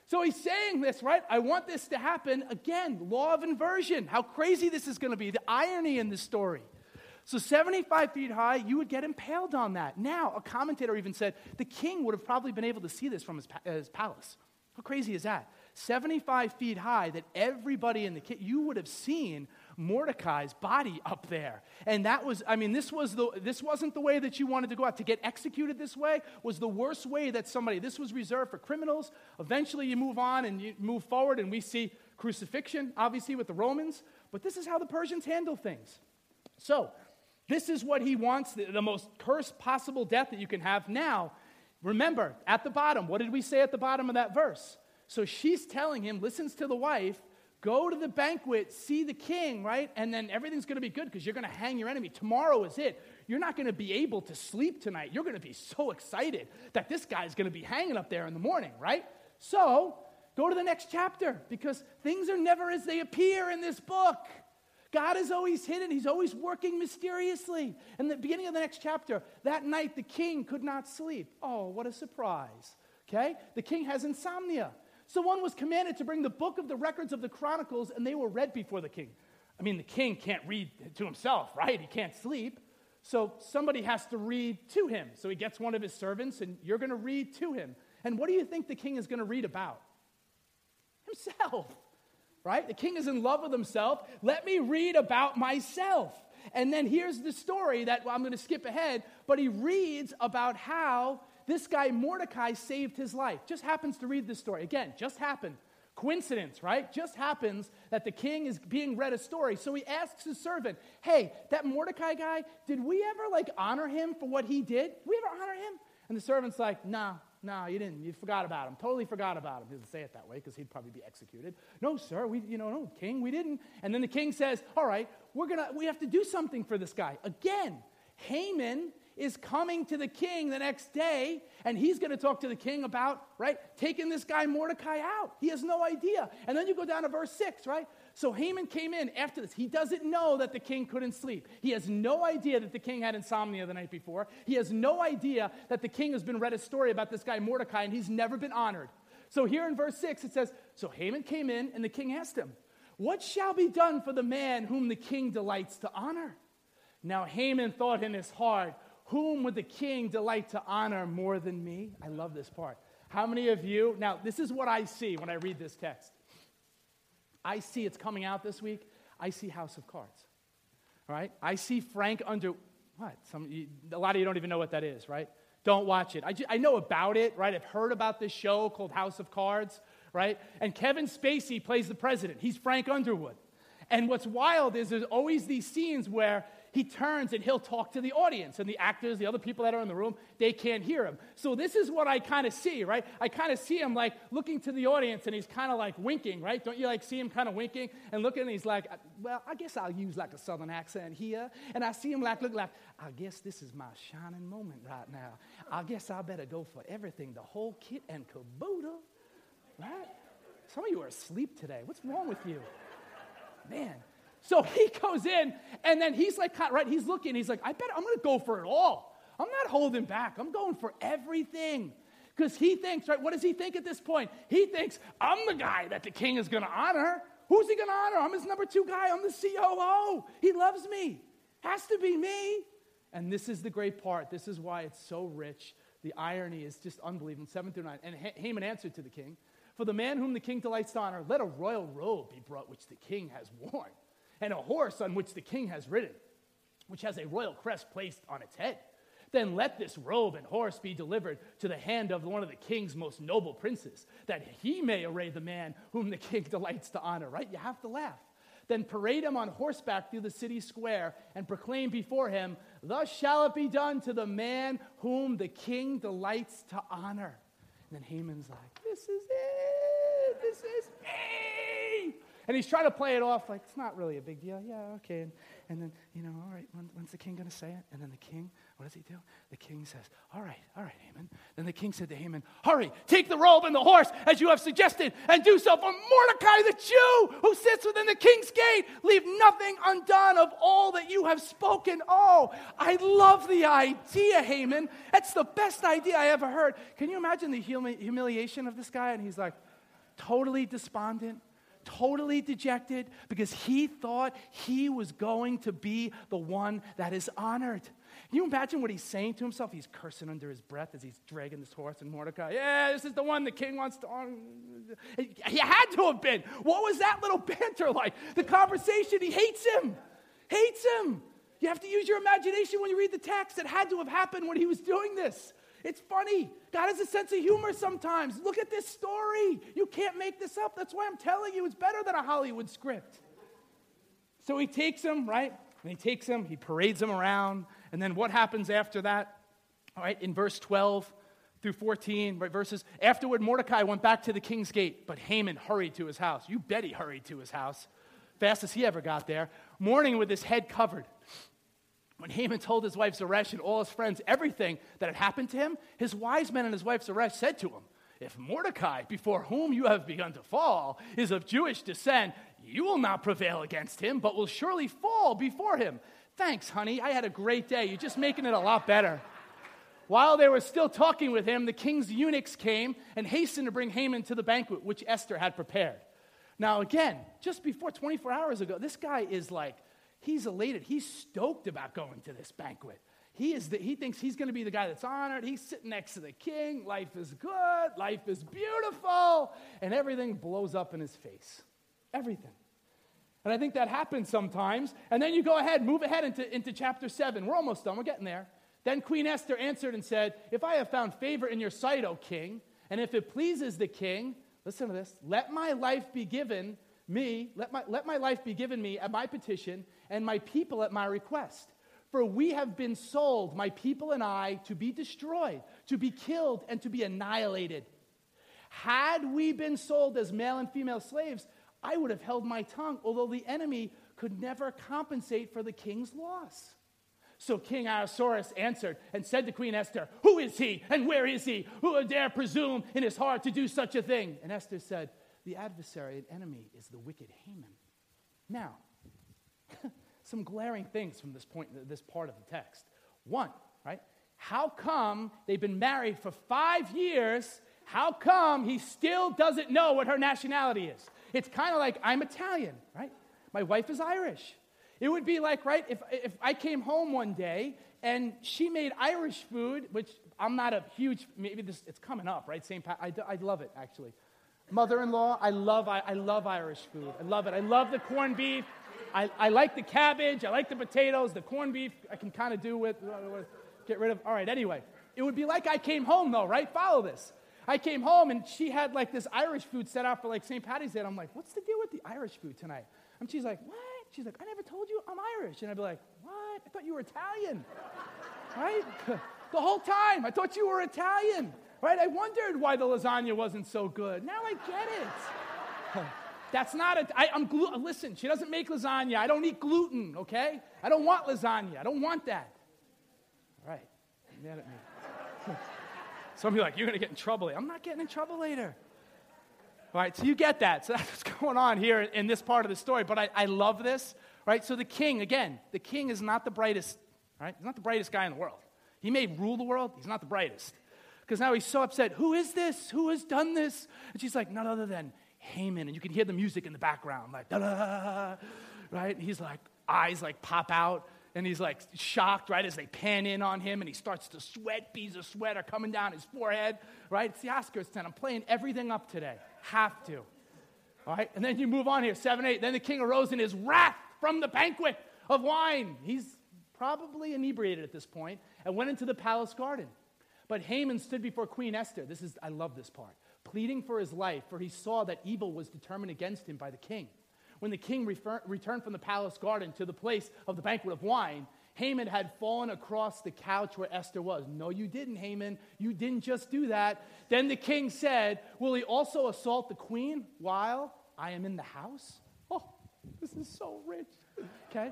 So he's saying this, right? I want this to happen. Again, law of inversion. How crazy this is going to be. The irony in this story. So seventy-five feet high, you would get impaled on that. Now, a commentator even said the king would have probably been able to see this from his, pa- his palace. How crazy is that? seventy-five feet high that everybody in the king, you would have seen Mordecai's body up there. And that was, I mean, this was the this wasn't the way that you wanted to go out. To get executed this way was the worst way that somebody, this was reserved for criminals. Eventually you move on and you move forward and we see crucifixion, obviously with the Romans, but this is how the Persians handle things. So this is what he wants, the, the most cursed possible death that you can have. Now, remember, at the bottom, what did we say at the bottom of that verse? So she's telling him, listens to the wife, go to the banquet, see the king, right? And then everything's going to be good because you're going to hang your enemy. Tomorrow is it. You're not going to be able to sleep tonight. You're going to be so excited that this guy's going to be hanging up there in the morning, right? So go to the next chapter because things are never as they appear in this book. God is always hidden. He's always working mysteriously. In the beginning of the next chapter, that night the king could not sleep. Oh, what a surprise, okay? The king has insomnia. So one was commanded to bring the book of the records of the Chronicles, and they were read before the king. I mean, the king can't read to himself, right? He can't sleep. So somebody has to read to him. So he gets one of his servants, and you're going to read to him. And what do you think the king is going to read about? Himself, right? The king is in love with himself. Let me read about myself. And then here's the story that, well, I'm going to skip ahead, but he reads about how this guy, Mordecai, saved his life. Just happens to read this story. Again, just happened. Coincidence, right? Just happens that the king is being read a story. So he asks his servant, hey, that Mordecai guy, did we ever, like, honor him for what he did? Did we ever honor him? And the servant's like, no, no, you didn't. You forgot about him. Totally forgot about him. He doesn't say it that way because he'd probably be executed. No, sir, we, you know, no, king, we didn't. And then the king says, all right, we're gonna, we have to do something for this guy. Again, Haman is coming to the king the next day, and he's going to talk to the king about, right, taking this guy Mordecai out. He has no idea. And then you go down to verse six, right? So Haman came in after this. He doesn't know that the king couldn't sleep. He has no idea that the king had insomnia the night before. He has no idea that the king has been read a story about this guy Mordecai, and he's never been honored. So here in verse six, it says, so Haman came in, and the king asked him, what shall be done for the man whom the king delights to honor? Now Haman thought in his heart, whom would the king delight to honor more than me? I love this part. How many of you, now this is what I see when I read this text. I see, it's coming out this week, I see House of Cards, all right? I see Frank Underwood, what? Some, you, a lot of you don't even know what that is, right? Don't watch it. I, just, I know about it, right? I've heard about this show called House of Cards, right? And Kevin Spacey plays the president. He's Frank Underwood. And what's wild is there's always these scenes where he turns and he'll talk to the audience, and the actors, the other people that are in the room, they can't hear him. So this is what I kind of see, right? I kind of see him like looking to the audience, and he's kind of like winking, right? Don't you like see him kind of winking and looking, and he's like, well, I guess I'll use like a southern accent here. And I see him like look like, I guess this is my shining moment right now. I guess I better go for everything, the whole kit and caboodle, right? Some of you are asleep today. What's wrong with you? Man. So he goes in, and then he's like, right, he's looking. He's like, I bet I'm going to go for it all. I'm not holding back. I'm going for everything. Because he thinks, right, what does he think at this point? He thinks, I'm the guy that the king is going to honor. Who's he going to honor? I'm his number two guy. I'm the C O O. He loves me. Has to be me. And this is the great part. This is why it's so rich. The irony is just unbelievable. Seven through nine. And Haman answered to the king, for the man whom the king delights to honor, let a royal robe be brought which the king has worn, and a horse on which the king has ridden, which has a royal crest placed on its head. Then let this robe and horse be delivered to the hand of one of the king's most noble princes, that he may array the man whom the king delights to honor. Right? You have to laugh. Then parade him on horseback through the city square and proclaim before him, thus shall it be done to the man whom the king delights to honor. And then Haman's like, this is it. This is me. And he's trying to play it off like, it's not really a big deal. Yeah, okay. And, and then, you know, all right, when, when's the king going to say it? And then the king, what does he do? The king says, all right, all right, Haman. Then the king said to Haman, hurry, take the robe and the horse as you have suggested, and do so for Mordecai the Jew, who sits within the king's gate. Leave nothing undone of all that you have spoken. Oh, I love the idea, Haman. That's the best idea I ever heard. Can you imagine the humi- humiliation of this guy? And he's like, totally despondent. Totally dejected, because he thought he was going to be the one that is honored. Can you imagine what he's saying to himself? He's cursing under his breath as he's dragging this horse and Mordecai. Yeah, this is the one the king wants to honor. He had to have been. What was that little banter like? The conversation, he hates him. Hates him. You have to use your imagination when you read the text. It had to have happened when he was doing this. It's funny. God has a sense of humor sometimes. Look at this story. You can't make this up. That's why I'm telling you it's better than a Hollywood script. So he takes him, right? And he takes him. He parades him around. And then what happens after that? All right, in verse twelve through fourteen, right, verses. Afterward, Mordecai went back to the king's gate, but Haman hurried to his house. You bet he hurried to his house. Fast as he ever got there. Mourning with his head covered. When Haman told his wife Zeresh and all his friends everything that had happened to him, his wise men and his wife Zeresh said to him, if Mordecai, before whom you have begun to fall, is of Jewish descent, you will not prevail against him, but will surely fall before him. Thanks, honey. I had a great day. You're just making it a lot better. While they were still talking with him, the king's eunuchs came and hastened to bring Haman to the banquet, which Esther had prepared. Now, again, just before twenty-four hours ago, this guy is like, he's elated. He's stoked about going to this banquet. He is. The, he thinks he's going to be the guy that's honored. He's sitting next to the king. Life is good. Life is beautiful. And everything blows up in his face. Everything. And I think that happens sometimes. And then you go ahead, move ahead into, into chapter seven. We're almost done. We're getting there. Then Queen Esther answered and said, if I have found favor in your sight, O king, and if it pleases the king, listen to this, let my life be given me, let my, let my life be given me at my petition, and my people at my request. For we have been sold, my people and I, to be destroyed, to be killed, and to be annihilated. Had we been sold as male and female slaves, I would have held my tongue, although the enemy could never compensate for the king's loss. So King Ahasuerus answered and said to Queen Esther, who is he and where is he? Who would dare presume in his heart to do such a thing? And Esther said, the adversary and enemy is the wicked Haman. Now, some glaring things from this point, this part of the text. One, right? How come they've been married for five years? How come he still doesn't know what her nationality is? It's kind of like, I'm Italian, right? My wife is Irish. It would be like, right, if if I came home one day and she made Irish food, which I'm not a huge, maybe this it's coming up, right? Saint Pat, I, I love it, actually. Mother-in-law, I love I, I love Irish food. I love it. I love the corned beef. I, I like the cabbage. I like the potatoes. The corned beef I can kind of do with, get rid of. All right, anyway. It would be like I came home, though, right? Follow this. I came home, and she had, like, this Irish food set out for, like, Saint Patty's Day. And I'm like, what's the deal with the Irish food tonight? And she's like, what? She's like, I never told you I'm Irish. And I'd be like, what? I thought you were Italian, right? The whole time, I thought you were Italian, right? I wondered why the lasagna wasn't so good. Now I get it. That's not a, I, I'm, glu- listen, she doesn't make lasagna. I don't eat gluten, okay? I don't want lasagna. I don't want that. All right, you're mad at me. Some of you are like, you're going to get in trouble later. I'm not getting in trouble later. Right, so you get that. So that's what's going on here in this part of the story. But I, I love this, right? So the king, again, the king is not the brightest, right? He's not the brightest guy in the world. He may rule the world, he's not the brightest. Because now he's so upset. Who is this? Who has done this? And she's like, none other than Haman. And you can hear the music in the background, like, da-da, right? And he's like, eyes like pop out. And he's like shocked, right, as they pan in on him, and he starts to sweat. Beads of sweat are coming down his forehead, right? It's the Oscars ten. I'm playing everything up today. Have to. All right? And then you move on here, seven, eight. Then the king arose in his wrath from the banquet of wine. He's probably inebriated at this point and went into the palace garden. But Haman stood before Queen Esther. This is, I love this part. Pleading for his life, for he saw that evil was determined against him by the king. When the king refer- returned from the palace garden to the place of the banquet of wine, Haman had fallen across the couch where Esther was. No, you didn't, Haman. You didn't just do that. Then the king said, will he also assault the queen while I am in the house? Oh, this is so rich. Okay.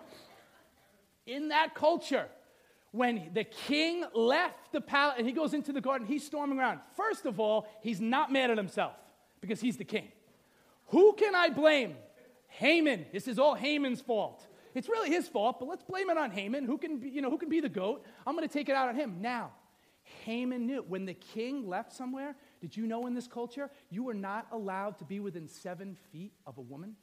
In that culture, when the king left the palace and he goes into the garden, he's storming around. First of all, he's not mad at himself because he's the king. Who can I blame? Haman. This is all Haman's fault. It's really his fault, but let's blame it on Haman. Who can be, you know, who can be the goat? I'm going to take it out on him. Now, Haman knew when the king left somewhere, did you know in this culture, you were not allowed to be within seven feet of a woman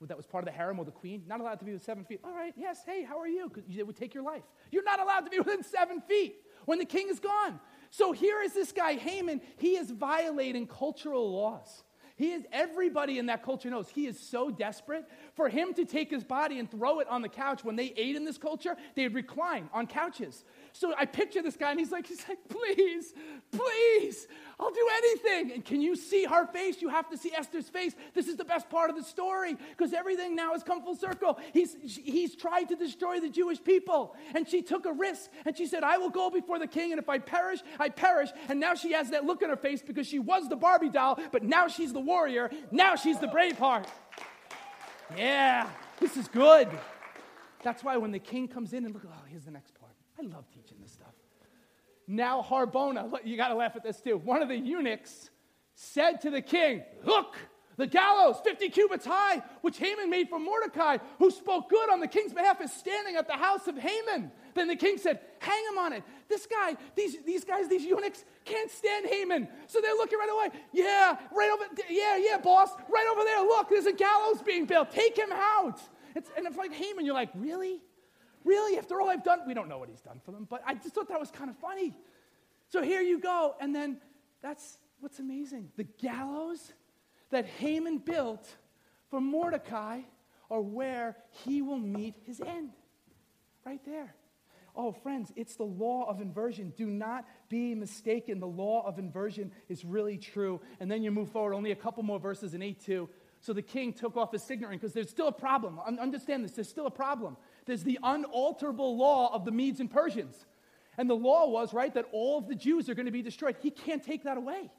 that was part of the harem or the queen? Not allowed to be within seven feet. All right, yes, hey, how are you? Because it would take your life. You're not allowed to be within seven feet when the king is gone. So here is this guy, Haman. He is violating cultural laws. He is, everybody in that culture knows, he is so desperate for him to take his body and throw it on the couch. When they ate in this culture, they'd recline on couches. So I picture this guy, and he's like, he's like, please, please, I'll do anything. And can you see her face? You have to see Esther's face. This is the best part of the story, because everything now has come full circle. He's, he's tried to destroy the Jewish people, and she took a risk, and she said, I will go before the king, and if I perish, I perish. And now she has that look on her face, because she was the Barbie doll, but now she's the warrior. Now she's the brave heart. Yeah, this is good. That's why when the king comes in and look, oh, here's the next part. I love teaching this stuff. Now Harbona, look, you got to laugh at this too. One of the eunuchs said to the king, look, the gallows, fifty cubits high, which Haman made for Mordecai, who spoke good on the king's behalf, is standing at the house of Haman. Then the king said, hang him on it. This guy, these these guys, these eunuchs can't stand Haman. So they're looking right away. Yeah, right over, yeah, yeah, boss, right over there. Look, there's a gallows being built. Take him out. It's, and it's like Haman, you're like, really? Really? After all I've done? We don't know what he's done for them, but I just thought that was kind of funny. So here you go. And then that's what's amazing. The gallows that Haman built for Mordecai are where he will meet his end. Right there. Oh, friends, it's the law of inversion. Do not be mistaken. The law of inversion is really true. And then you move forward only a couple more verses in eight two. So the king took off his signet ring, because there's still a problem. Understand this. There's still a problem. There's the unalterable law of the Medes and Persians. And the law was, right, that all of the Jews are going to be destroyed. He can't take that away.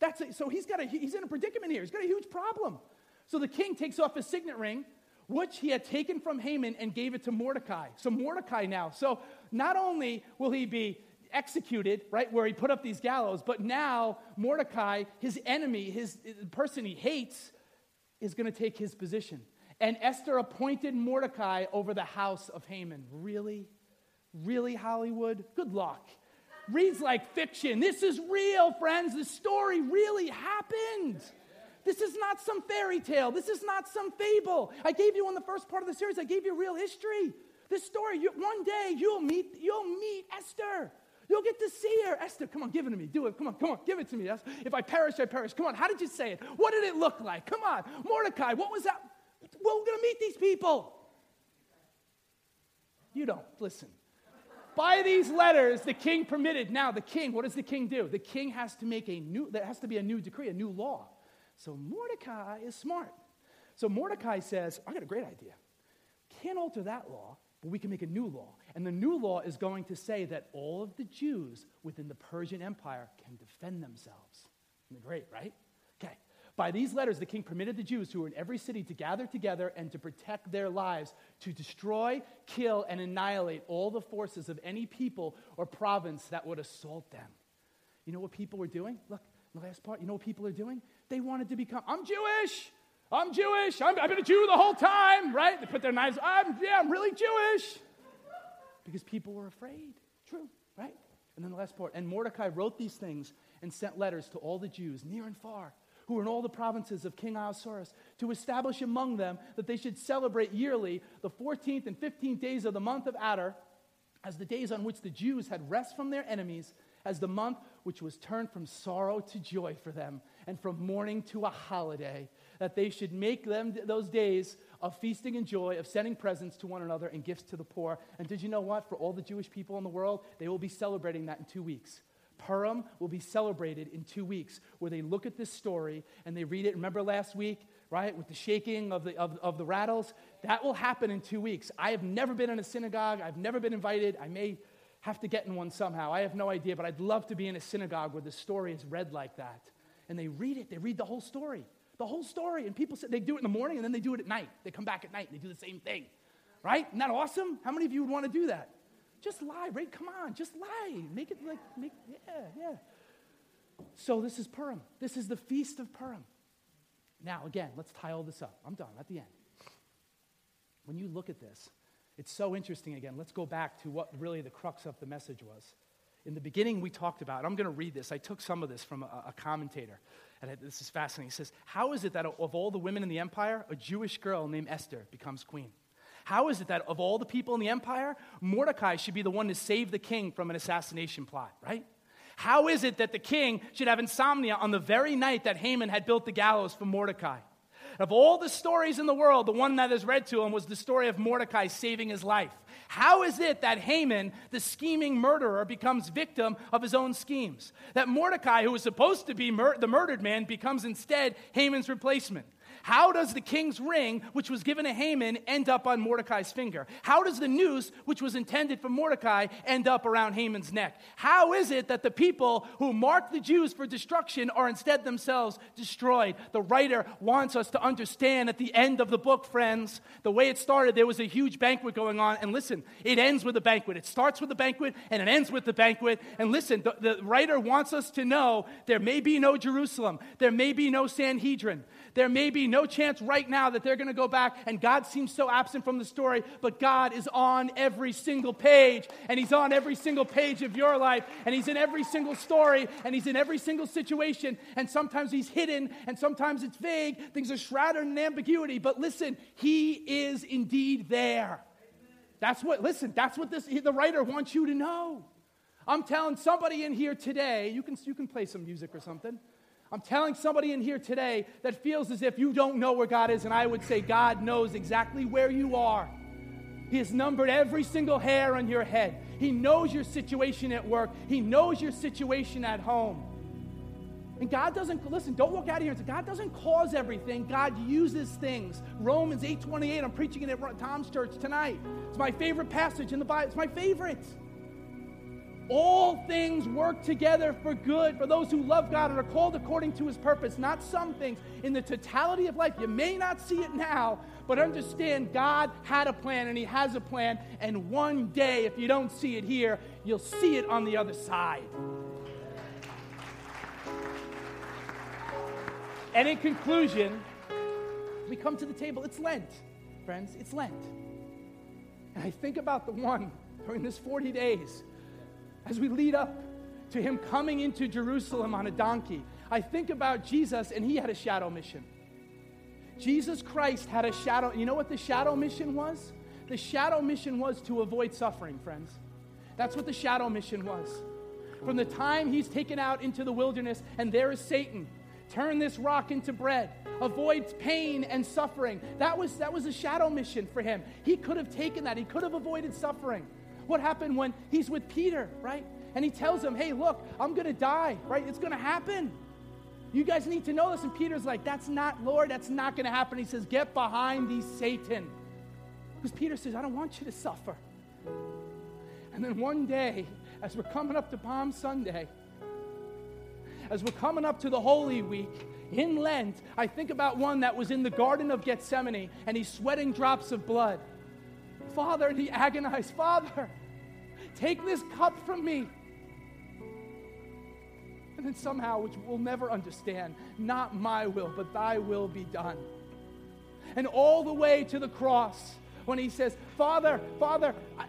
That's a, so he's got a, he's in a predicament here. He's got a huge problem. So the king takes off his signet ring, which he had taken from Haman, and gave it to Mordecai. So Mordecai now, so not only will he be executed, right, where he put up these gallows, but now Mordecai, his enemy, his, the person he hates, is going to take his position. And Esther appointed Mordecai over the house of Haman. Really? Really, Hollywood? Good luck. Reads like fiction. This is real, friends. This story really happened. This is not some fairy tale. This is not some fable. I gave you on the first part of the series, I gave you real history. This story, you, one day you'll meet, you'll meet Esther. You'll get to see her. Esther, come on, give it to me. Do it. Come on, come on, give it to me. If I perish, I perish. Come on, how did you say it? What did it look like? Come on, Mordecai, what was that? Well, we're going to meet these people. You don't. Listen. By these letters, the king permitted. Now, the king, what does the king do? The king has to make a new, there has to be a new decree, a new law. So Mordecai is smart. So Mordecai says, I got a great idea. Can't alter that law, but we can make a new law. And the new law is going to say that all of the Jews within the Persian Empire can defend themselves. Great, right? Okay. By these letters, the king permitted the Jews who were in every city to gather together and to protect their lives, to destroy, kill, and annihilate all the forces of any people or province that would assault them. You know what people were doing? Look, And the last part, you know what people are doing? They wanted to become, I'm Jewish, I'm Jewish, I'm, I've been a Jew the whole time, right? They put their knives, I'm, yeah, I'm really Jewish. Because people were afraid. True, right? And then the last part, and Mordecai wrote these things and sent letters to all the Jews, near and far, who were in all the provinces of King Ahasuerus, to establish among them that they should celebrate yearly the fourteenth and fifteenth days of the month of Adar, as the days on which the Jews had rest from their enemies, as the month which was turned from sorrow to joy for them, and from mourning to a holiday, that they should make them th- those days of feasting and joy, of sending presents to one another and gifts to the poor. And did you know what? For all the Jewish people in the world, they will be celebrating that in two weeks. Purim will be celebrated in two weeks, where they look at this story and they read it. Remember last week, right, with the shaking of the of, of the rattles? That will happen in two weeks. I have never been in a synagogue. I've never been invited. I may have to get in one somehow. I have no idea, but I'd love to be in a synagogue where the story is read like that. And they read it. They read the whole story. The whole story. And people say they do it in the morning, and then they do it at night. They come back at night, and they do the same thing. Right? Isn't that awesome? How many of you would want to do that? Just lie, right? Come on, just lie. Make it like, make, yeah, yeah. So this is Purim. This is the Feast of Purim. Now, again, let's tie all this up. I'm done at the end. When you look at this, it's so interesting again. Let's go back to what really the crux of the message was. In the beginning, we talked about, I'm going to read this. I took some of this from a, a commentator, and I, this is fascinating. It says, how is it that of all the women in the empire, a Jewish girl named Esther becomes queen? How is it that of all the people in the empire, Mordecai should be the one to save the king from an assassination plot, right? How is it that the king should have insomnia on the very night that Haman had built the gallows for Mordecai? Of all the stories in the world, the one that is read to him was the story of Mordecai saving his life. How is it that Haman, the scheming murderer, becomes victim of his own schemes? That Mordecai, who was supposed to be mur- the murdered man, becomes instead Haman's replacement? How does the king's ring, which was given to Haman, end up on Mordecai's finger? How does the noose, which was intended for Mordecai, end up around Haman's neck? How is it that the people who marked the Jews for destruction are instead themselves destroyed? The writer wants us to understand at the end of the book, friends, the way it started, there was a huge banquet going on. And listen, it ends with a banquet. It starts with a banquet, and it ends with the banquet. And listen, the, the writer wants us to know there may be no Jerusalem. There may be no Sanhedrin. There may be no chance right now that they're going to go back, and God seems so absent from the story, but God is on every single page, and He's on every single page of your life, and He's in every single story, and He's in every single situation, and sometimes He's hidden, and sometimes it's vague, things are shrouded in ambiguity, but listen, He is indeed there. That's what, listen, that's what this the writer wants you to know. I'm telling somebody in here today, you can you can play some music or something, I'm telling somebody in here today that feels as if you don't know where God is, and I would say God knows exactly where you are. He has numbered every single hair on your head. He knows your situation at work. He knows your situation at home. And God doesn't, listen, don't walk out of here and say, God doesn't cause everything. God uses things. Romans eight twenty-eight, I'm preaching it at Tom's church tonight. It's my favorite passage in the Bible. It's my favorite. All things work together for good for those who love God and are called according to His purpose, not some things. In the totality of life, you may not see it now, but understand God had a plan, and He has a plan, and one day, if you don't see it here, you'll see it on the other side. And in conclusion, we come to the table. It's Lent, friends. It's Lent. And I think about the one during this forty days, as we lead up to Him coming into Jerusalem on a donkey, I think about Jesus, and He had a shadow mission. Jesus Christ had a shadow. You know what the shadow mission was? The shadow mission was to avoid suffering, friends. That's what the shadow mission was. From the time He's taken out into the wilderness, and there is Satan, turn this rock into bread, avoid pain and suffering. That was, that was a shadow mission for Him. He could have taken that. He could have avoided suffering. What happened when He's with Peter, right? And He tells him, hey, look, I'm going to die, right? It's going to happen. You guys need to know this. And Peter's like, that's not, Lord, that's not going to happen. He says, get behind thee, Satan. Because Peter says, I don't want you to suffer. And then one day, as we're coming up to Palm Sunday, as we're coming up to the Holy Week, in Lent, I think about one that was in the Garden of Gethsemane, and he's sweating drops of blood. Father, and he agonized, Father, take this cup from me. and then somehow, which we'll never understand, not my will, but thy will be done. And all the way to the cross, when he says, Father, Father, I,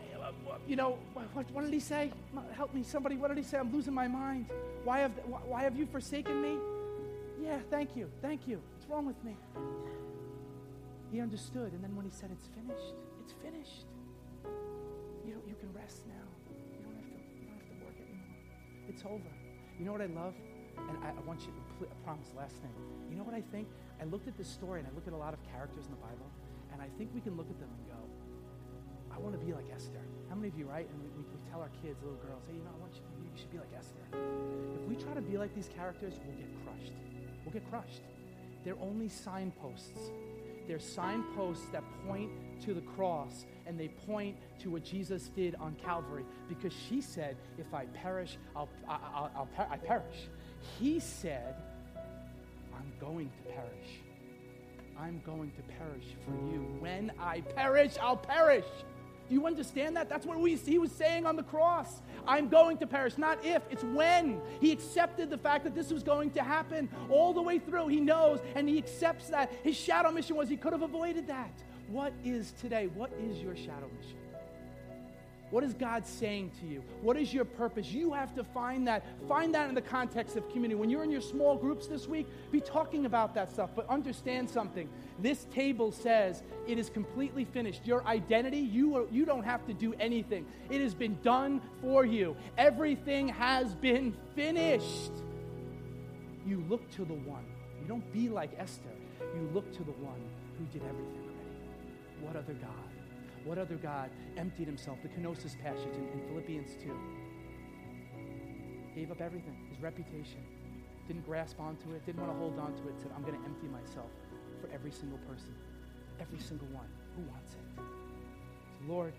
you know, what, what did he say? Help me, somebody, what did he say? I'm losing my mind. Why have, why have you forsaken me? Yeah, thank you, thank you. What's wrong with me? He understood, and then when he said, it's finished, it's finished. You know, you can rest now. You don't have to, you don't have to work anymore. It's over. You know what I love? And I, I want you to pl- I promise, last thing. You know what I think? I looked at this story, and I look at a lot of characters in the Bible, and I think we can look at them and go, I want to be like Esther. How many of you, right? And we, we, we tell our kids, little girls, hey, you know, I want you, you should be like Esther. If we try to be like these characters, we'll get crushed. We'll get crushed. They're only signposts. They're signposts that point to the cross, and they point to what Jesus did on Calvary, because she said, if I perish, I'll, I'll, I'll per- I perish. He said, I'm going to perish. I'm going to perish for you. When I perish, I'll perish. Do you understand that? That's what we, he was saying on the cross. I'm going to perish. Not if, it's when. He accepted the fact that this was going to happen all the way through. He knows, and he accepts that. His shadow mission was he could have avoided that. What is today? What is your shadow mission? What is God saying to you? What is your purpose? You have to find that. Find that in the context of community. When you're in your small groups this week, be talking about that stuff. But understand something. This table says it is completely finished. Your identity, you, are, you don't have to do anything. It has been done for you. Everything has been finished. You look to the one. You don't be like Esther. You look to the one who did everything already. What other God? What other God emptied himself? The Kenosis passage in, in Philippians two. Gave up everything, his reputation. Didn't grasp onto it, didn't want to hold onto it. Said, I'm going to empty myself for every single person. Every single one. Who wants it? So Lord,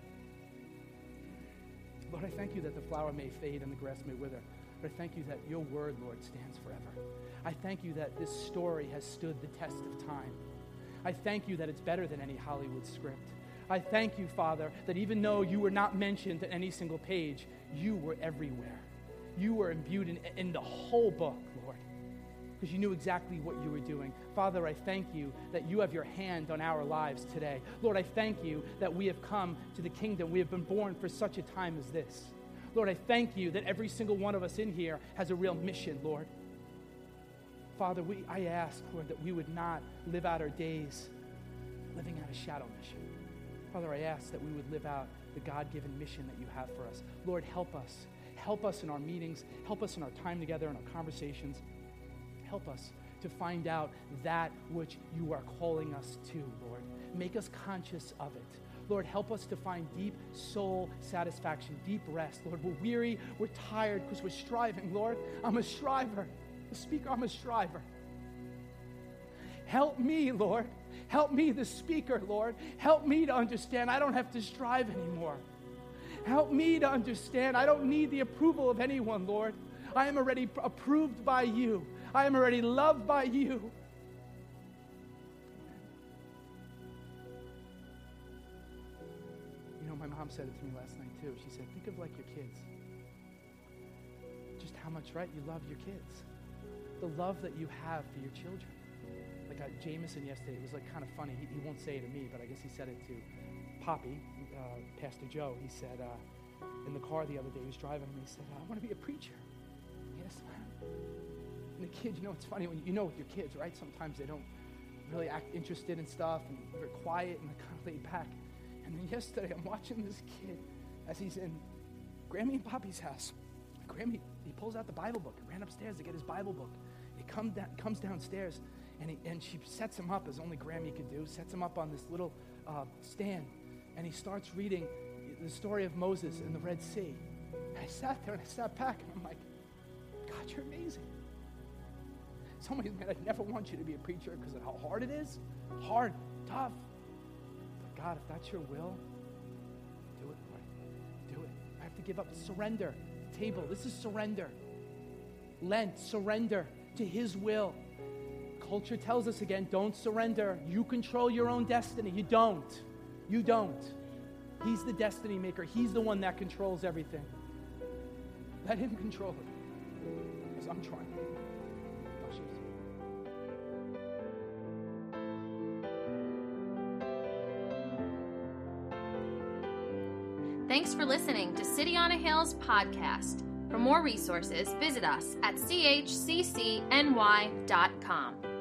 Lord, I thank you that the flower may fade and the grass may wither. But I thank you that your word, Lord, stands forever. I thank you that this story has stood the test of time. I thank you that it's better than any Hollywood script. I thank you, Father, that even though you were not mentioned in any single page, you were everywhere. You were imbued in, in the whole book, Lord, because you knew exactly what you were doing. Father, I thank you that you have your hand on our lives today. Lord, I thank you that we have come to the kingdom. We have been born for such a time as this. Lord, I thank you that every single one of us in here has a real mission, Lord. Father, we, I ask, Lord, that we would not live out our days living out a shadow mission. Father, I ask that we would live out the God-given mission that you have for us. Lord, help us. Help us in our meetings. Help us in our time together, in our conversations. Help us to find out that which you are calling us to, Lord. Make us conscious of it. Lord, help us to find deep soul satisfaction, deep rest. Lord, we're weary, we're tired because we're striving, Lord. I'm a striver. The speaker, I'm a striver. Help me, Lord. Help me, the speaker, Lord. Help me to understand I don't have to strive anymore. Help me to understand I don't need the approval of anyone, Lord. I am already approved by you. I am already loved by you. You know, my mom said it to me last night, too. She said, think of like your kids. Just how much, right, you love your kids. The love that you have for your children. Like uh, Jameson yesterday, it was like kind of funny. He, he won't say it to me, but I guess he said it to Poppy, uh, Pastor Joe. He said uh, in the car the other day, he was driving, and he said, "I want to be a preacher." Yes, man. And the kid, you know, it's funny when you know with your kids, right? Sometimes they don't really act interested in stuff, and they're quiet and they're kind of laid back. And then yesterday, I'm watching this kid as he's in Grammy and Poppy's house. Grammy, he pulls out the Bible book and ran upstairs to get his Bible book. He come da- comes downstairs. And, he, and she sets him up, as only Grammy could do, sets him up on this little uh, stand. And he starts reading the story of Moses and the Red Sea. And I sat there and I sat back and I'm like, God, you're amazing. Somebody's man, I never want you to be a preacher because of how hard it is. Hard, tough. But God, if that's your will, do it, Lord. Do it. I have to give up. Surrender. Table. This is surrender. Lent. Surrender to his will. Culture tells us again, don't surrender. You control your own destiny. You don't. You don't. He's the destiny maker. He's the one that controls everything. Let him control it. because I'm trying to do. Thanks for listening to City on a Hill's podcast. For more resources, visit us at c h c c n y dot com.